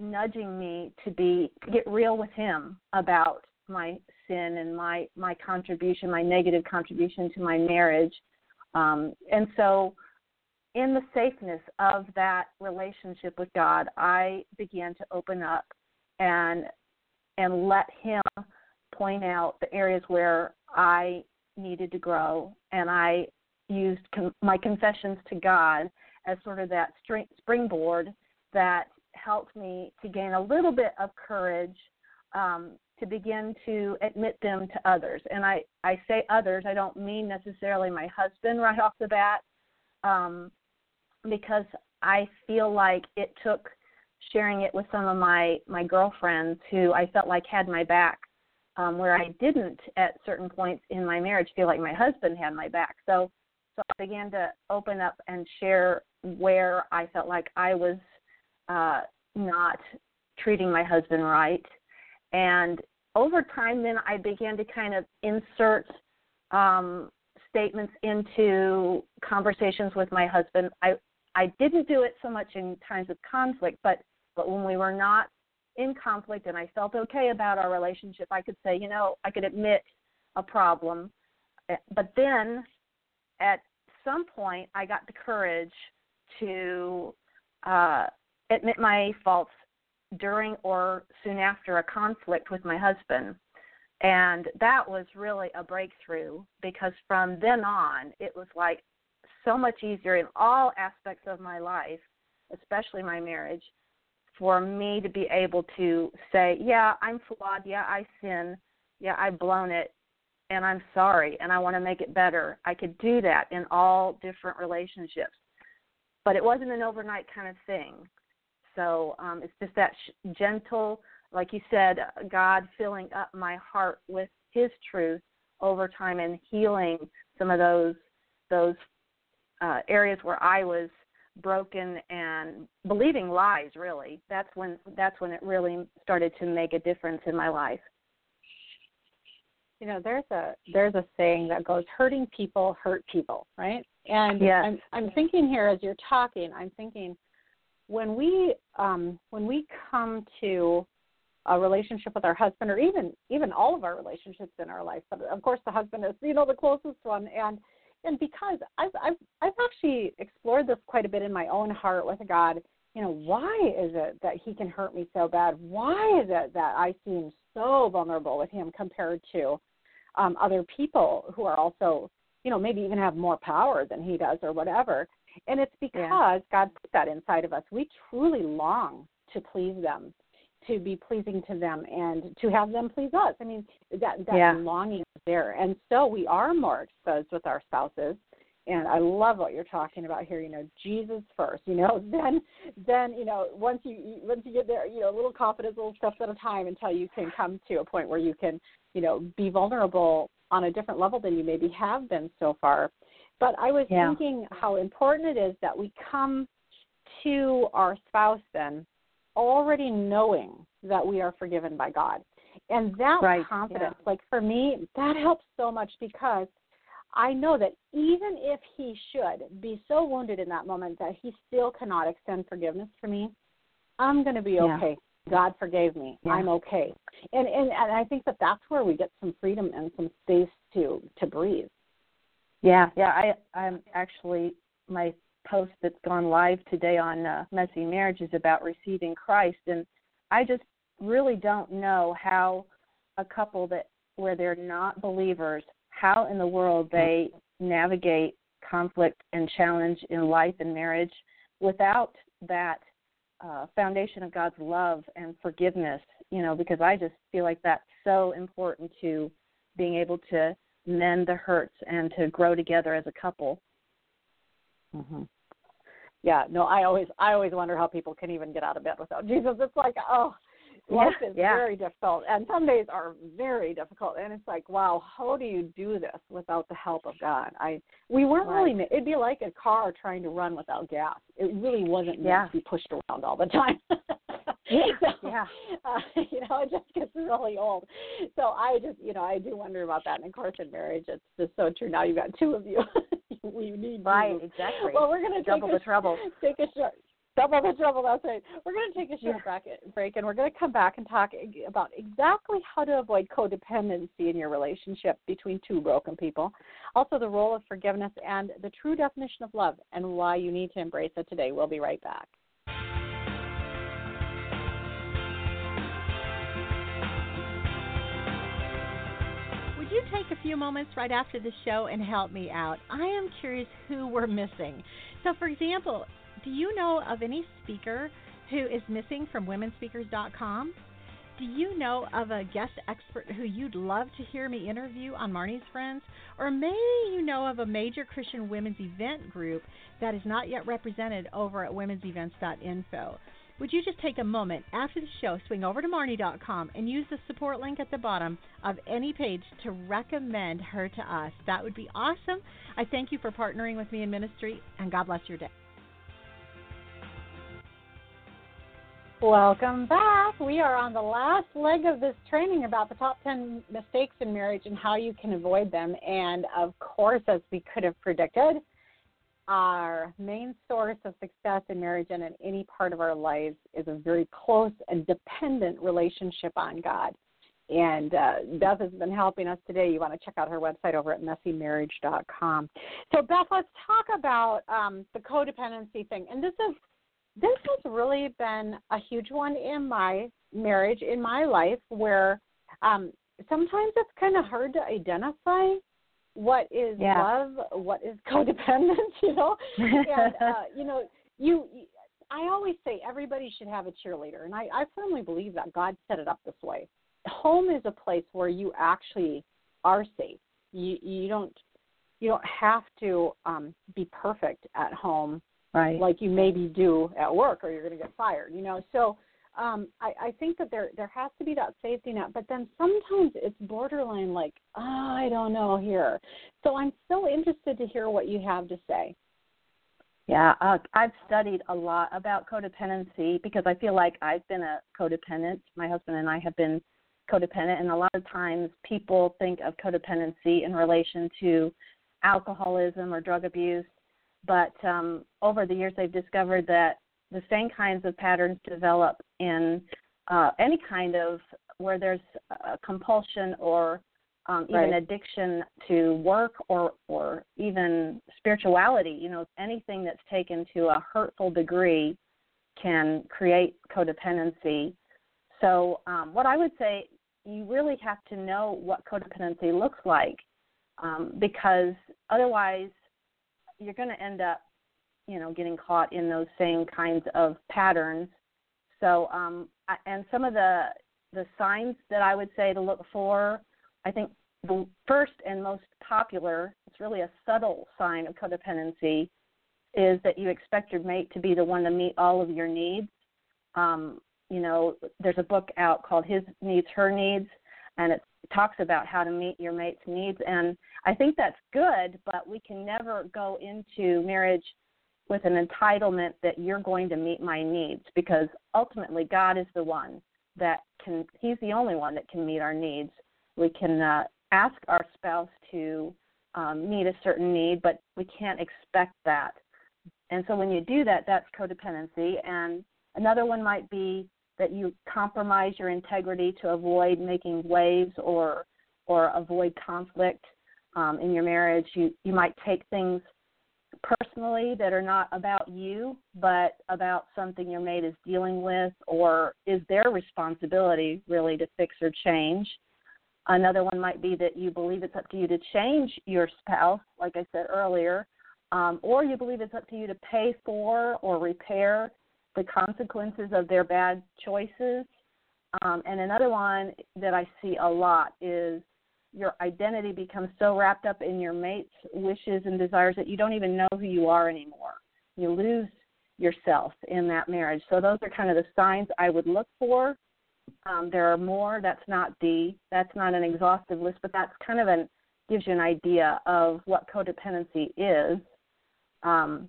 nudging me to be to get real with him about my sin and my, my contribution, my negative contribution to my marriage. Um, and so in the safeness of that relationship with God, I began to open up and and let him point out the areas where I needed to grow, and I used com- my confessions to God as sort of that string- springboard that helped me to gain a little bit of courage um, to begin to admit them to others. And I, I say others, I don't mean necessarily my husband right off the bat, um, because I feel like it took sharing it with some of my, my girlfriends who I felt like had my back, um, where I didn't at certain points in my marriage feel like my husband had my back. So, so I began to open up and share where I felt like I was uh, not treating my husband right. And over time, then I began to kind of insert um, statements into conversations with my husband. I I didn't do it so much in times of conflict, but, but when we were not in conflict and I felt okay about our relationship, I could say, you know, I could admit a problem. But then at some point, I got the courage to uh, admit my faults during or soon after a conflict with my husband. And that was really a breakthrough, because from then on, it was like so much easier in all aspects of my life, especially my marriage, for me to be able to say, yeah, I'm flawed, yeah, I sin, yeah, I've blown it, and I'm sorry, and I want to make it better. I could do that in all different relationships. But it wasn't an overnight kind of thing. So um, it's just that sh- gentle, like you said, God filling up my heart with his truth over time and healing some of those those uh, areas where I was broken and believing lies, really. That's when that's when it really started to make a difference in my life. You know, there's a there's a saying that goes, hurting people hurt people, right? And yes. I'm, I'm thinking here as you're talking, I'm thinking, when we um, when we come to a relationship with our husband, or even even all of our relationships in our life, but of course the husband is, you know, the closest one, and and because I've I've I've actually explored this quite a bit in my own heart with God. You know, why is it that he can hurt me so bad? Why is it that I seem so vulnerable with him compared to um, other people who are also, you know, maybe even have more power than he does or whatever? And it's because yeah. God put that inside of us. We truly long to please them, to be pleasing to them, and to have them please us. I mean, that, that yeah. longing is there. And so we are more exposed with our spouses. And I love what you're talking about here. You know, Jesus first, you know, then, then, you know, once you, once you get there, you know, little confidence, little steps at a time until you can come to a point where you can, you know, be vulnerable on a different level than you maybe have been so far. But I was yeah. thinking how important it is that we come to our spouse then already knowing that we are forgiven by God. And that right. confidence, yeah. like for me, that helps so much, because I know that even if he should be so wounded in that moment that he still cannot extend forgiveness to me, I'm going to be okay. Yeah. God forgave me. Yeah. I'm okay. And, and and I think that that's where we get some freedom and some space to, to breathe. Yeah, yeah. I, I'm actually, my post that's gone live today on uh, Messy Marriage is about receiving Christ, and I just really don't know how a couple that where they're not believers, how in the world they navigate conflict and challenge in life and marriage without that uh, foundation of God's love and forgiveness. You know, because I just feel like that's so important to being able to mend the hurts and to grow together as a couple. Mm-hmm. Yeah, no, I always, I always wonder how people can even get out of bed without Jesus. It's like, oh, life yeah, is yeah. very difficult, and some days are very difficult. And it's like, wow, how do you do this without the help of God? I, we weren't right. really. It'd be like a car trying to run without gas. It really wasn't meant yeah. to be pushed around all the time. Yeah, so, yeah. Uh, you know, it just gets really old. So I just, you know, I do wonder about that. And, of course, in marriage, it's just so true. Now you've got two of you. We need right, you. Exactly. Well, we're going to double the trouble. Take a short double the trouble. That's right. We're going to take a short yeah. break, break, and we're going to come back and talk about exactly how to avoid codependency in your relationship between two broken people. Also, the role of forgiveness and the true definition of love, and why you need to embrace it today. We'll be right back. You take a few moments right after the show and help me out. I am curious who we're missing. So, for example, do you know of any speaker who is missing from women speakers dot com? Do you know of a guest expert who you'd love to hear me interview on Marnie's Friends? Or maybe you know of a major Christian women's event group that is not yet represented over at women's events dot info. Would you just take a moment after the show, swing over to Marnie dot com and use the support link at the bottom of any page to recommend her to us? That would be awesome. I thank you for partnering with me in ministry, and God bless your day. Welcome back. We are on the last leg of this training about the top ten mistakes in marriage and how you can avoid them. And, of course, as we could have predicted, our main source of success in marriage and in any part of our lives is a very close and dependent relationship on God. And uh, Beth has been helping us today. You want to check out her website over at Messy Marriage dot com. So, Beth, let's talk about um, the codependency thing. And this is this has really been a huge one in my marriage, in my life, where um, sometimes it's kind of hard to identify what is yeah. love, what is codependent, you know? And, uh, you know, you, I always say everybody should have a cheerleader, and I, I firmly believe that God set it up this way. Home is a place where you actually are safe. You you don't you don't have to um, be perfect at home, right? Like you maybe do at work, or you're going to get fired, you know? So um, I, I think that there there has to be that safety net, but then sometimes it's borderline like, oh, I don't know here. So I'm so interested to hear what you have to say. Yeah, uh, I've studied a lot about codependency because I feel like I've been a codependent. My husband and I have been codependent, and a lot of times people think of codependency in relation to alcoholism or drug abuse. But um, over the years, they've discovered that the same kinds of patterns develop in uh, any kind of where there's a compulsion or um, even right. addiction to work or, or even spirituality. You know, anything that's taken to a hurtful degree can create codependency. So um, what I would say, you really have to know what codependency looks like um, because otherwise you're going to end up, you know, getting caught in those same kinds of patterns. So, um, and some of the the signs that I would say to look for, I think the first and most popular, it's really a subtle sign of codependency, is that you expect your mate to be the one to meet all of your needs. Um, you know, there's a book out called His Needs, Her Needs, and it's talks about how to meet your mate's needs, and I think that's good, but we can never go into marriage with an entitlement that you're going to meet my needs, because ultimately God is the one that can, he's the only one that can meet our needs. We can uh, ask our spouse to um, meet a certain need, but we can't expect that. And so when you do that, that's codependency. And another one might be that you compromise your integrity to avoid making waves or or avoid conflict um, in your marriage. You you might take things personally that are not about you, but about something your mate is dealing with or is their responsibility really to fix or change. Another one might be that you believe it's up to you to change your spouse, like I said earlier, um, or you believe it's up to you to pay for or repair the consequences of their bad choices. Um, and another one that I see a lot is your identity becomes so wrapped up in your mate's wishes and desires that you don't even know who you are anymore. You lose yourself in that marriage. So those are kind of the signs I would look for. Um, there are more. That's not the, that's not an exhaustive list, but that's kind of an, gives you an idea of what codependency is. Um,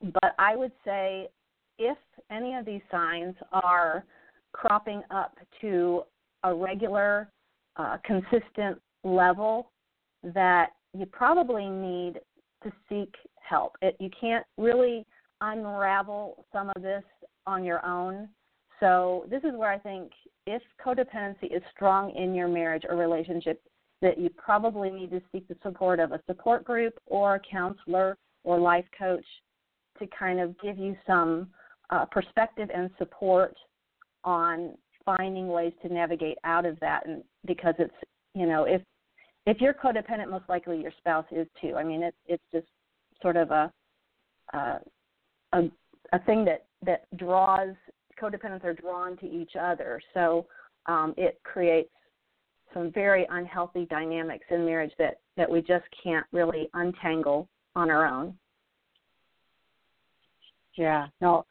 but I would say, if any of these signs are cropping up to a regular, uh, consistent level, that you probably need to seek help. It, you can't really unravel some of this on your own. So this is where I think if codependency is strong in your marriage or relationship, that you probably need to seek the support of a support group or a counselor or life coach to kind of give you some Uh, perspective and support on finding ways to navigate out of that, and because it's, you know, if if you're codependent, most likely your spouse is too. I mean, it's it's just sort of a uh, a a thing that that draws codependents are drawn to each other, so um, it creates some very unhealthy dynamics in marriage that that we just can't really untangle on our own. Yeah, no,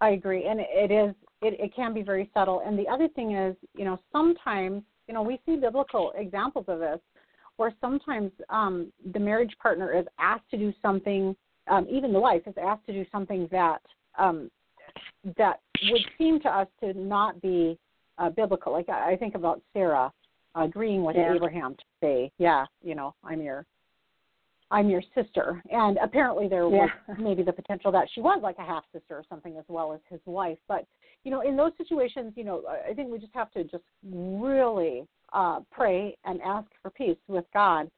I agree. And it is, it, it can be very subtle. And the other thing is, you know, sometimes, you know, we see biblical examples of this where sometimes um, the marriage partner is asked to do something, um, even the wife is asked to do something that um, that would seem to us to not be uh, biblical. Like I, I think about Sarah agreeing with yeah. Abraham to say, yeah, you know, I'm your I'm your sister. And apparently there was yeah. maybe the potential that she was like a half-sister or something as well as his wife. But, you know, in those situations, you know, I think we just have to just really uh, pray and ask for peace with God.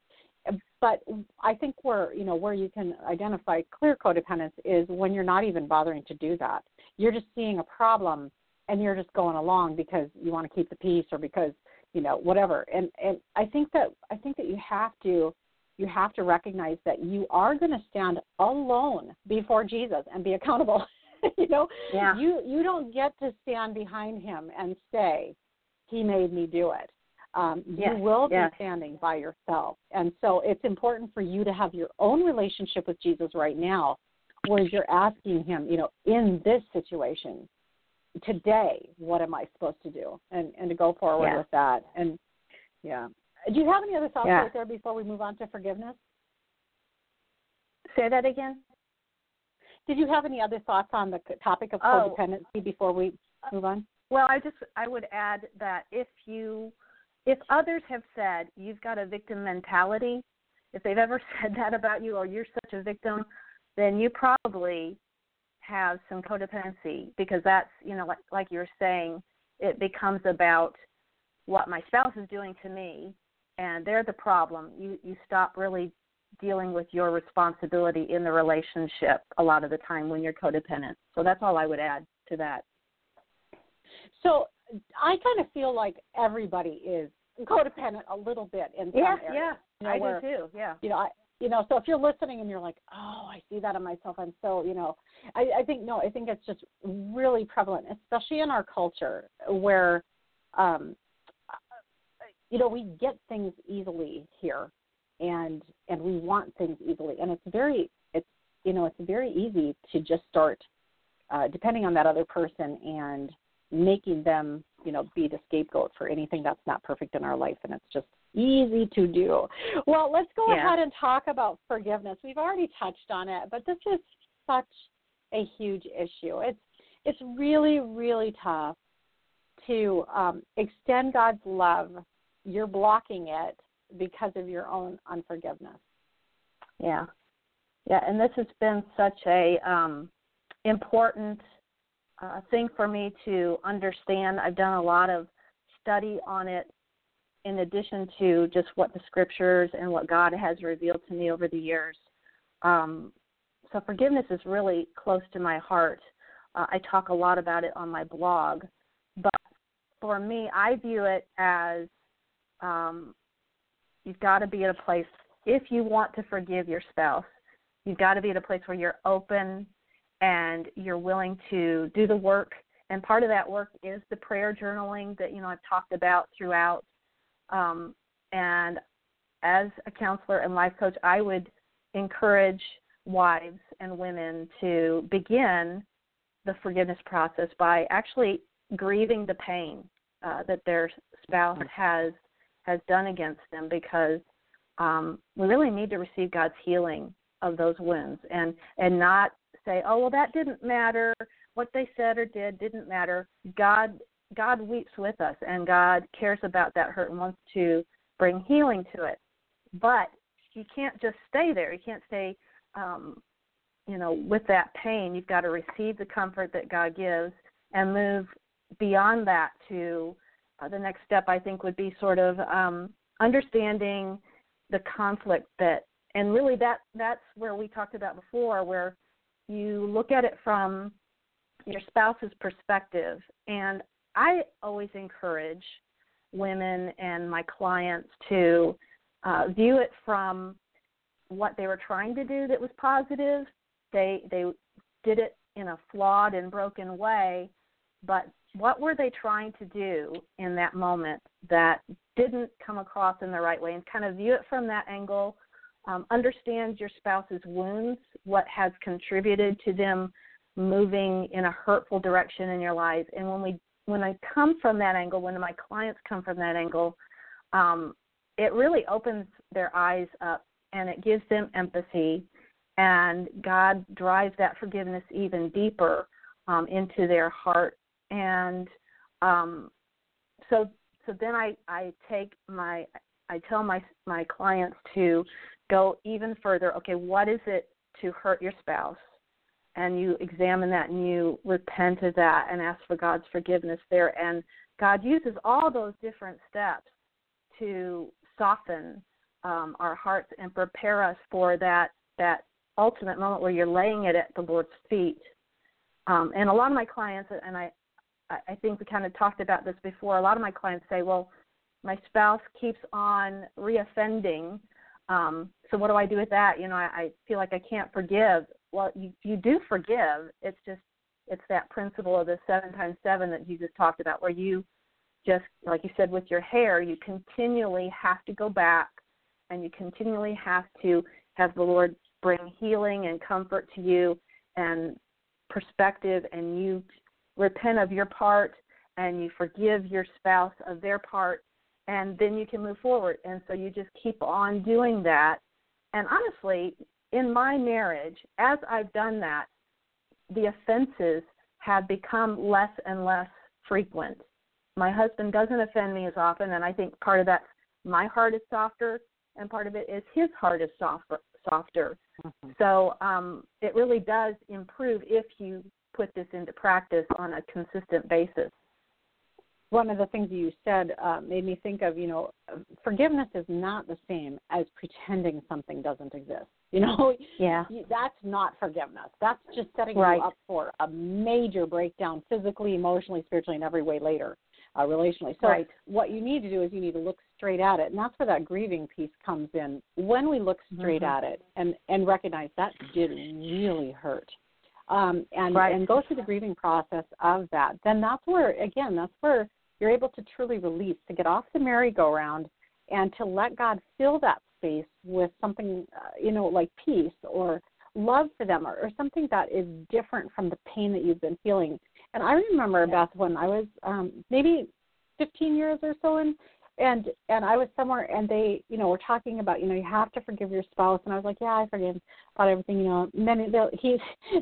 But I think where, you know, where you can identify clear codependence is when you're not even bothering to do that. You're just seeing a problem and you're just going along because you want to keep the peace or because, you know, whatever. And, and I think that I think that you have to You have to recognize that you are going to stand alone before Jesus and be accountable. you know, yeah. you you don't get to stand behind him and say, he made me do it. Um, yes. You will yes. be standing by yourself. And so it's important for you to have your own relationship with Jesus right now, where you're asking him, you know, in this situation, today, what am I supposed to do? And, and to go forward yes. with that. And, yeah. Do you have any other thoughts yeah. right there before we move on to forgiveness? Say that again. Did you have any other thoughts on the topic of oh. codependency before we move on? Well, I just I would add that if you if others have said you've got a victim mentality, if they've ever said that about you or you're such a victim, then you probably have some codependency because that's, you know, like like you were saying, it becomes about what my spouse is doing to me. And they're the problem. You you stop really dealing with your responsibility in the relationship a lot of the time when you're codependent. So that's all I would add to that. So I kind of feel like everybody is codependent a little bit in some yeah, areas. Yeah, you know, I where, do too. Yeah, you know, I, you know. So if you're listening and you're like, oh, I see that in myself. I'm so, you know, I, I think no, I think it's just really prevalent, especially in our culture where. Um, You know, we get things easily here, and and we want things easily, and it's very, it's you know, it's very easy to just start uh, depending on that other person and making them, you know, be the scapegoat for anything that's not perfect in our life, and it's just easy to do. Well, let's go yeah. ahead and talk about forgiveness. We've already touched on it, but this is such a huge issue. It's it's really really tough to um, extend God's love. You're blocking it because of your own unforgiveness. Yeah. Yeah, and this has been such a um, important uh, thing for me to understand. I've done a lot of study on it in addition to just what the scriptures and what God has revealed to me over the years. Um, so forgiveness is really close to my heart. Uh, I talk a lot about it on my blog. But for me, I view it as Um, you've got to be at a place, if you want to forgive your spouse, you've got to be at a place where you're open and you're willing to do the work. And part of that work is the prayer journaling that, you know, I've talked about throughout. Um, and as a counselor and life coach, I would encourage wives and women to begin the forgiveness process by actually grieving the pain uh, that their spouse has has done against them, because um, we really need to receive God's healing of those wounds and, and not say, oh, well, that didn't matter. What they said or did didn't matter. God God weeps with us, and God cares about that hurt and wants to bring healing to it. But you can't just stay there. You can't stay, um, you know, with that pain. You've got to receive the comfort that God gives and move beyond that to Uh, the next step, I think, would be sort of um, understanding the conflict that, and really that that's where we talked about before, where you look at it from your spouse's perspective. And I always encourage women and my clients to uh, view it from what they were trying to do that was positive. They they did it in a flawed and broken way, but what were they trying to do in that moment that didn't come across in the right way? And kind of view it from that angle, um, understand your spouse's wounds, what has contributed to them moving in a hurtful direction in your life. And when we, when I come from that angle, when my clients come from that angle, um, it really opens their eyes up and it gives them empathy, and God drives that forgiveness even deeper um, into their heart. And um, so, so then I, I take my, I tell my, my clients to go even further. Okay, what is it to hurt your spouse? And you examine that and you repent of that and ask for God's forgiveness there. And God uses all those different steps to soften um, our hearts and prepare us for that, that ultimate moment where you're laying it at the Lord's feet. Um, and a lot of my clients, and I, I think we kind of talked about this before, a lot of my clients say, well, my spouse keeps on reoffending, um, so what do I do with that? You know, I, I feel like I can't forgive. Well, you, you do forgive. It's just, it's that principle of the seven times seven that you just talked about, where you just, like you said, with your hair, you continually have to go back and you continually have to have the Lord bring healing and comfort to you and perspective, and you repent of your part and you forgive your spouse of their part, and then you can move forward. And so you just keep on doing that. And honestly, in my marriage, as I've done that, the offenses have become less and less frequent. My husband doesn't offend me as often, and I think part of that, my heart is softer, and part of it is his heart is softer. softer. Mm-hmm. So um, it really does improve if you put this into practice on a consistent basis. One of the things you said uh, made me think of, you know, forgiveness is not the same as pretending something doesn't exist. You know, yeah. That's not forgiveness. That's just setting right. you up for a major breakdown physically, emotionally, spiritually, in every way later, uh, relationally. So right. what you need to do is you need to look straight at it, and that's where that grieving piece comes in. When we look straight mm-hmm. at it and, and recognize that did really hurt, um, and, right. and go through the grieving process of that, then that's where, again, that's where you're able to truly release, to get off the merry-go-round and to let God fill that space with something, uh, you know, like peace or love for them, or, or something that is different from the pain that you've been feeling. And I remember, yeah. Beth, when I was um, maybe fifteen years or so in, and and I was somewhere, and they, you know, were talking about, you know, you have to forgive your spouse. And I was like, yeah, I forgive about everything, you know. And then he,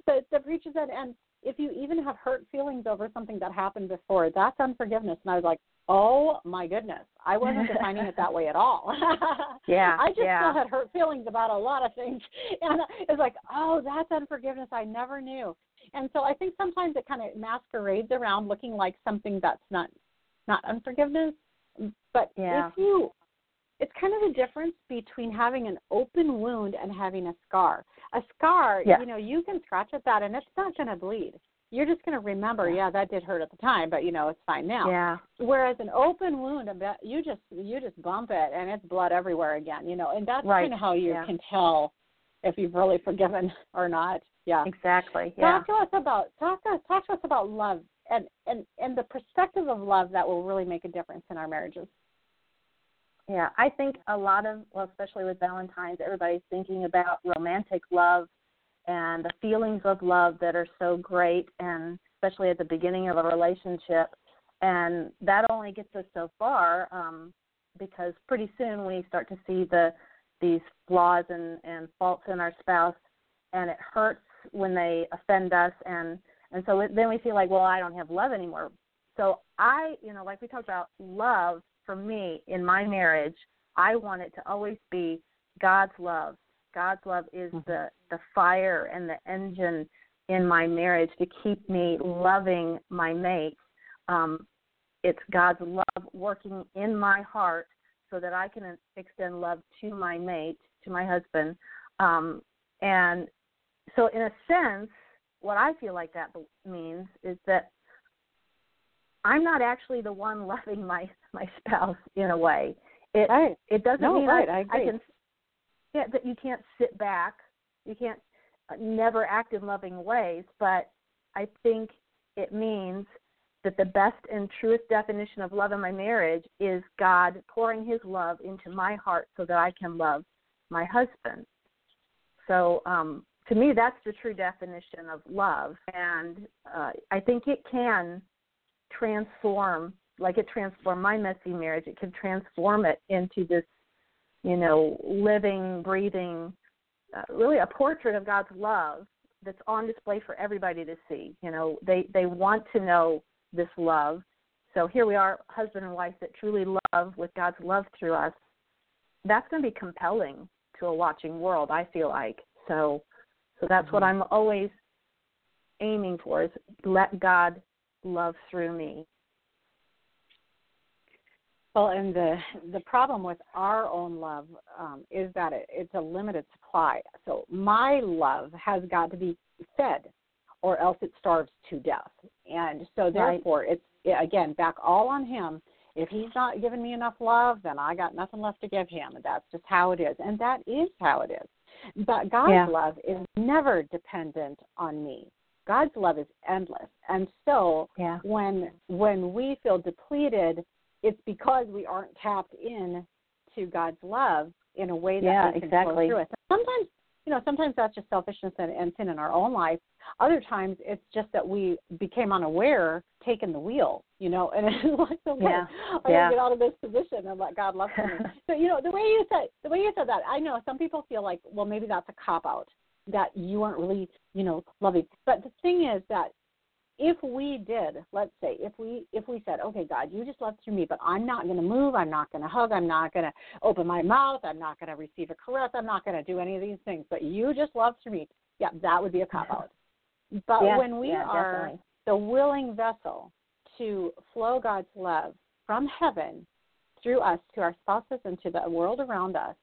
the, the preacher said, and if you even have hurt feelings over something that happened before, that's unforgiveness. And I was like, oh, my goodness. I wasn't defining it that way at all. Yeah. I just yeah. still had hurt feelings about a lot of things. And it was like, oh, that's unforgiveness. I never knew. And so I think sometimes it kind of masquerades around looking like something that's not, not unforgiveness. But yeah. if you, it's kind of the difference between having an open wound and having a scar. A scar, yeah. you know, you can scratch at that and it's not going to bleed. You're just going to remember, yeah. yeah, that did hurt at the time, but, you know, it's fine now. Yeah. Whereas an open wound, you just you just bump it and it's blood everywhere again, you know. And that's right. kind of how you yeah. can tell if you've really forgiven or not. Yeah. Exactly. Yeah. Talk to us about talk to, talk to us about love and, and, and the perspective of love that will really make a difference in our marriages. Yeah, I think a lot of, well, especially with Valentine's, everybody's thinking about romantic love and the feelings of love that are so great, and especially at the beginning of a relationship. And that only gets us so far, um, because pretty soon we start to see the these flaws and, and faults in our spouse, and it hurts when they offend us. And, and so it, then we feel like, well, I don't have love anymore. So I, you know, like we talked about love, for me, in my marriage, I want it to always be God's love. God's love is the, the fire and the engine in my marriage to keep me loving my mate. Um, it's God's love working in my heart so that I can extend love to my mate, to my husband. Um, and so in a sense, what I feel like that means is that I'm not actually the one loving my, my spouse in a way. It right. it doesn't no, mean right, I, I, I can. Yeah, that you can't sit back. You can't uh, never act in loving ways. But I think it means that the best and truest definition of love in my marriage is God pouring His love into my heart so that I can love my husband. So um, to me, that's the true definition of love. And uh, I think it can transform, like it transformed my messy marriage, it can transform it into this, you know, living, breathing, uh, really a portrait of God's love that's on display for everybody to see. You know, they, they want to know this love. So here we are, husband and wife that truly love with God's love through us. That's going to be compelling to a watching world, I feel like. So so that's mm-hmm. what I'm always aiming for, is let God love through me. Well, and the the problem with our own love um, is that it, it's a limited supply. So my love has got to be fed, or else it starves to death. And so therefore, right. it's, again, back all on him. If he's not giving me enough love, then I got nothing left to give him. And that's just how it is. And that is how it is. But God's yeah. love is never dependent on me. God's love is endless. And so yeah. when when we feel depleted, it's because we aren't tapped in to God's love in a way that yeah, we can exactly. flow through it. Sometimes, you know, sometimes that's just selfishness and, and sin in our own life. Other times it's just that we became unaware, taking the wheel, you know, and it's like, okay, yeah. I'm yeah. going to get out of this position and let God love me. So, you know, the way you said, the way you said that, I know some people feel like, well, maybe that's a cop-out, that you aren't really, you know, loving. But the thing is that if we did, let's say, if we if we said, okay, God, you just love through me, but I'm not going to move, I'm not going to hug, I'm not going to open my mouth, I'm not going to receive a caress, I'm not going to do any of these things, but you just love through me. Yeah, that would be a cop-out. But yes, when we yeah, are definitely. the willing vessel to flow God's love from heaven through us to our spouses and to the world around us,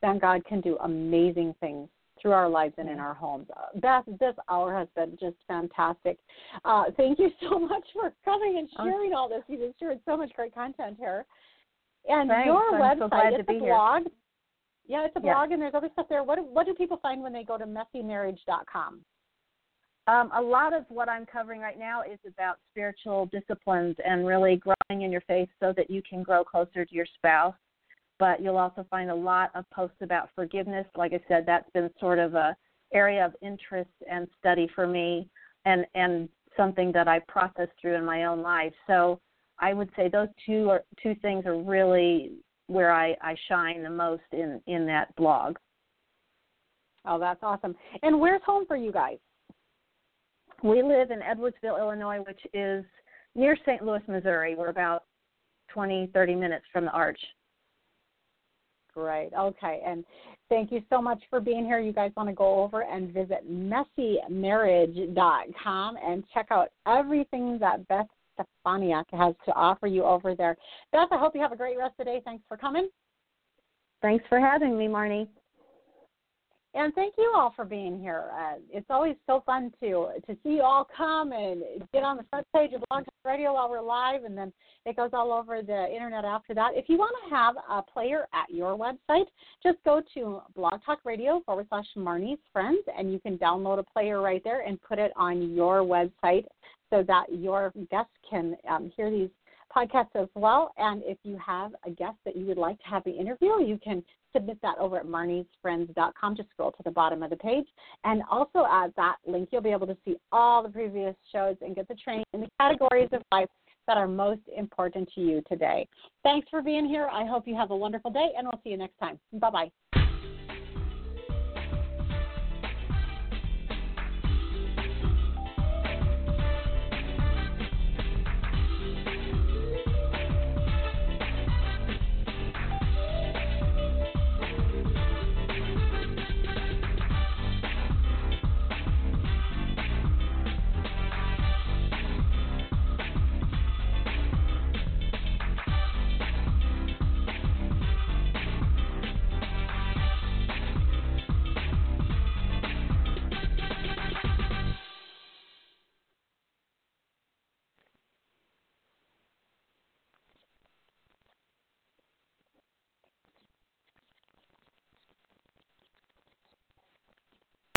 then God can do amazing things through our lives and in our homes. Beth, this hour has been just fantastic. Uh, thank you so much for coming and sharing all this. You've shared so much great content here. And Thanks. your I'm website, so it's a blog. Here. Yeah, it's a blog, yeah. and there's other stuff there. What do, what do people find when they go to messy marriage dot com? Um, a lot of what I'm covering right now is about spiritual disciplines and really growing in your faith so that you can grow closer to your spouse. But you'll also find a lot of posts about forgiveness. Like I said, that's been sort of an area of interest and study for me, and, and something that I processed through in my own life. So I would say those two are, two things are really where I, I shine the most in, in that blog. Oh, that's awesome. And where's home for you guys? We live in Edwardsville, Illinois, which is near Saint Louis, Missouri. We're about twenty, thirty minutes from the Arch. Great. Okay. And thank you so much for being here. You guys want to go over and visit messy marriage dot com and check out everything that Beth Steffaniak has to offer you over there. Beth, I hope you have a great rest of the day. Thanks for coming. Thanks for having me, Marnie. And thank you all for being here. Uh, it's always so fun to to see you all come and get on the front page of Blog Talk Radio while we're live, and then it goes all over the internet after that. If you want to have a player at your website, just go to Blog Talk Radio forward slash Marnie's Friends, and you can download a player right there and put it on your website so that your guests can um, hear these podcasts as well. And if you have a guest that you would like to have the interview, you can submit that over at marnie's friends dot com. Just scroll to the bottom of the page. And also at that link, you'll be able to see all the previous shows and get the training in the categories of life that are most important to you today. Thanks for being here. I hope you have a wonderful day, and we'll see you next time. Bye-bye.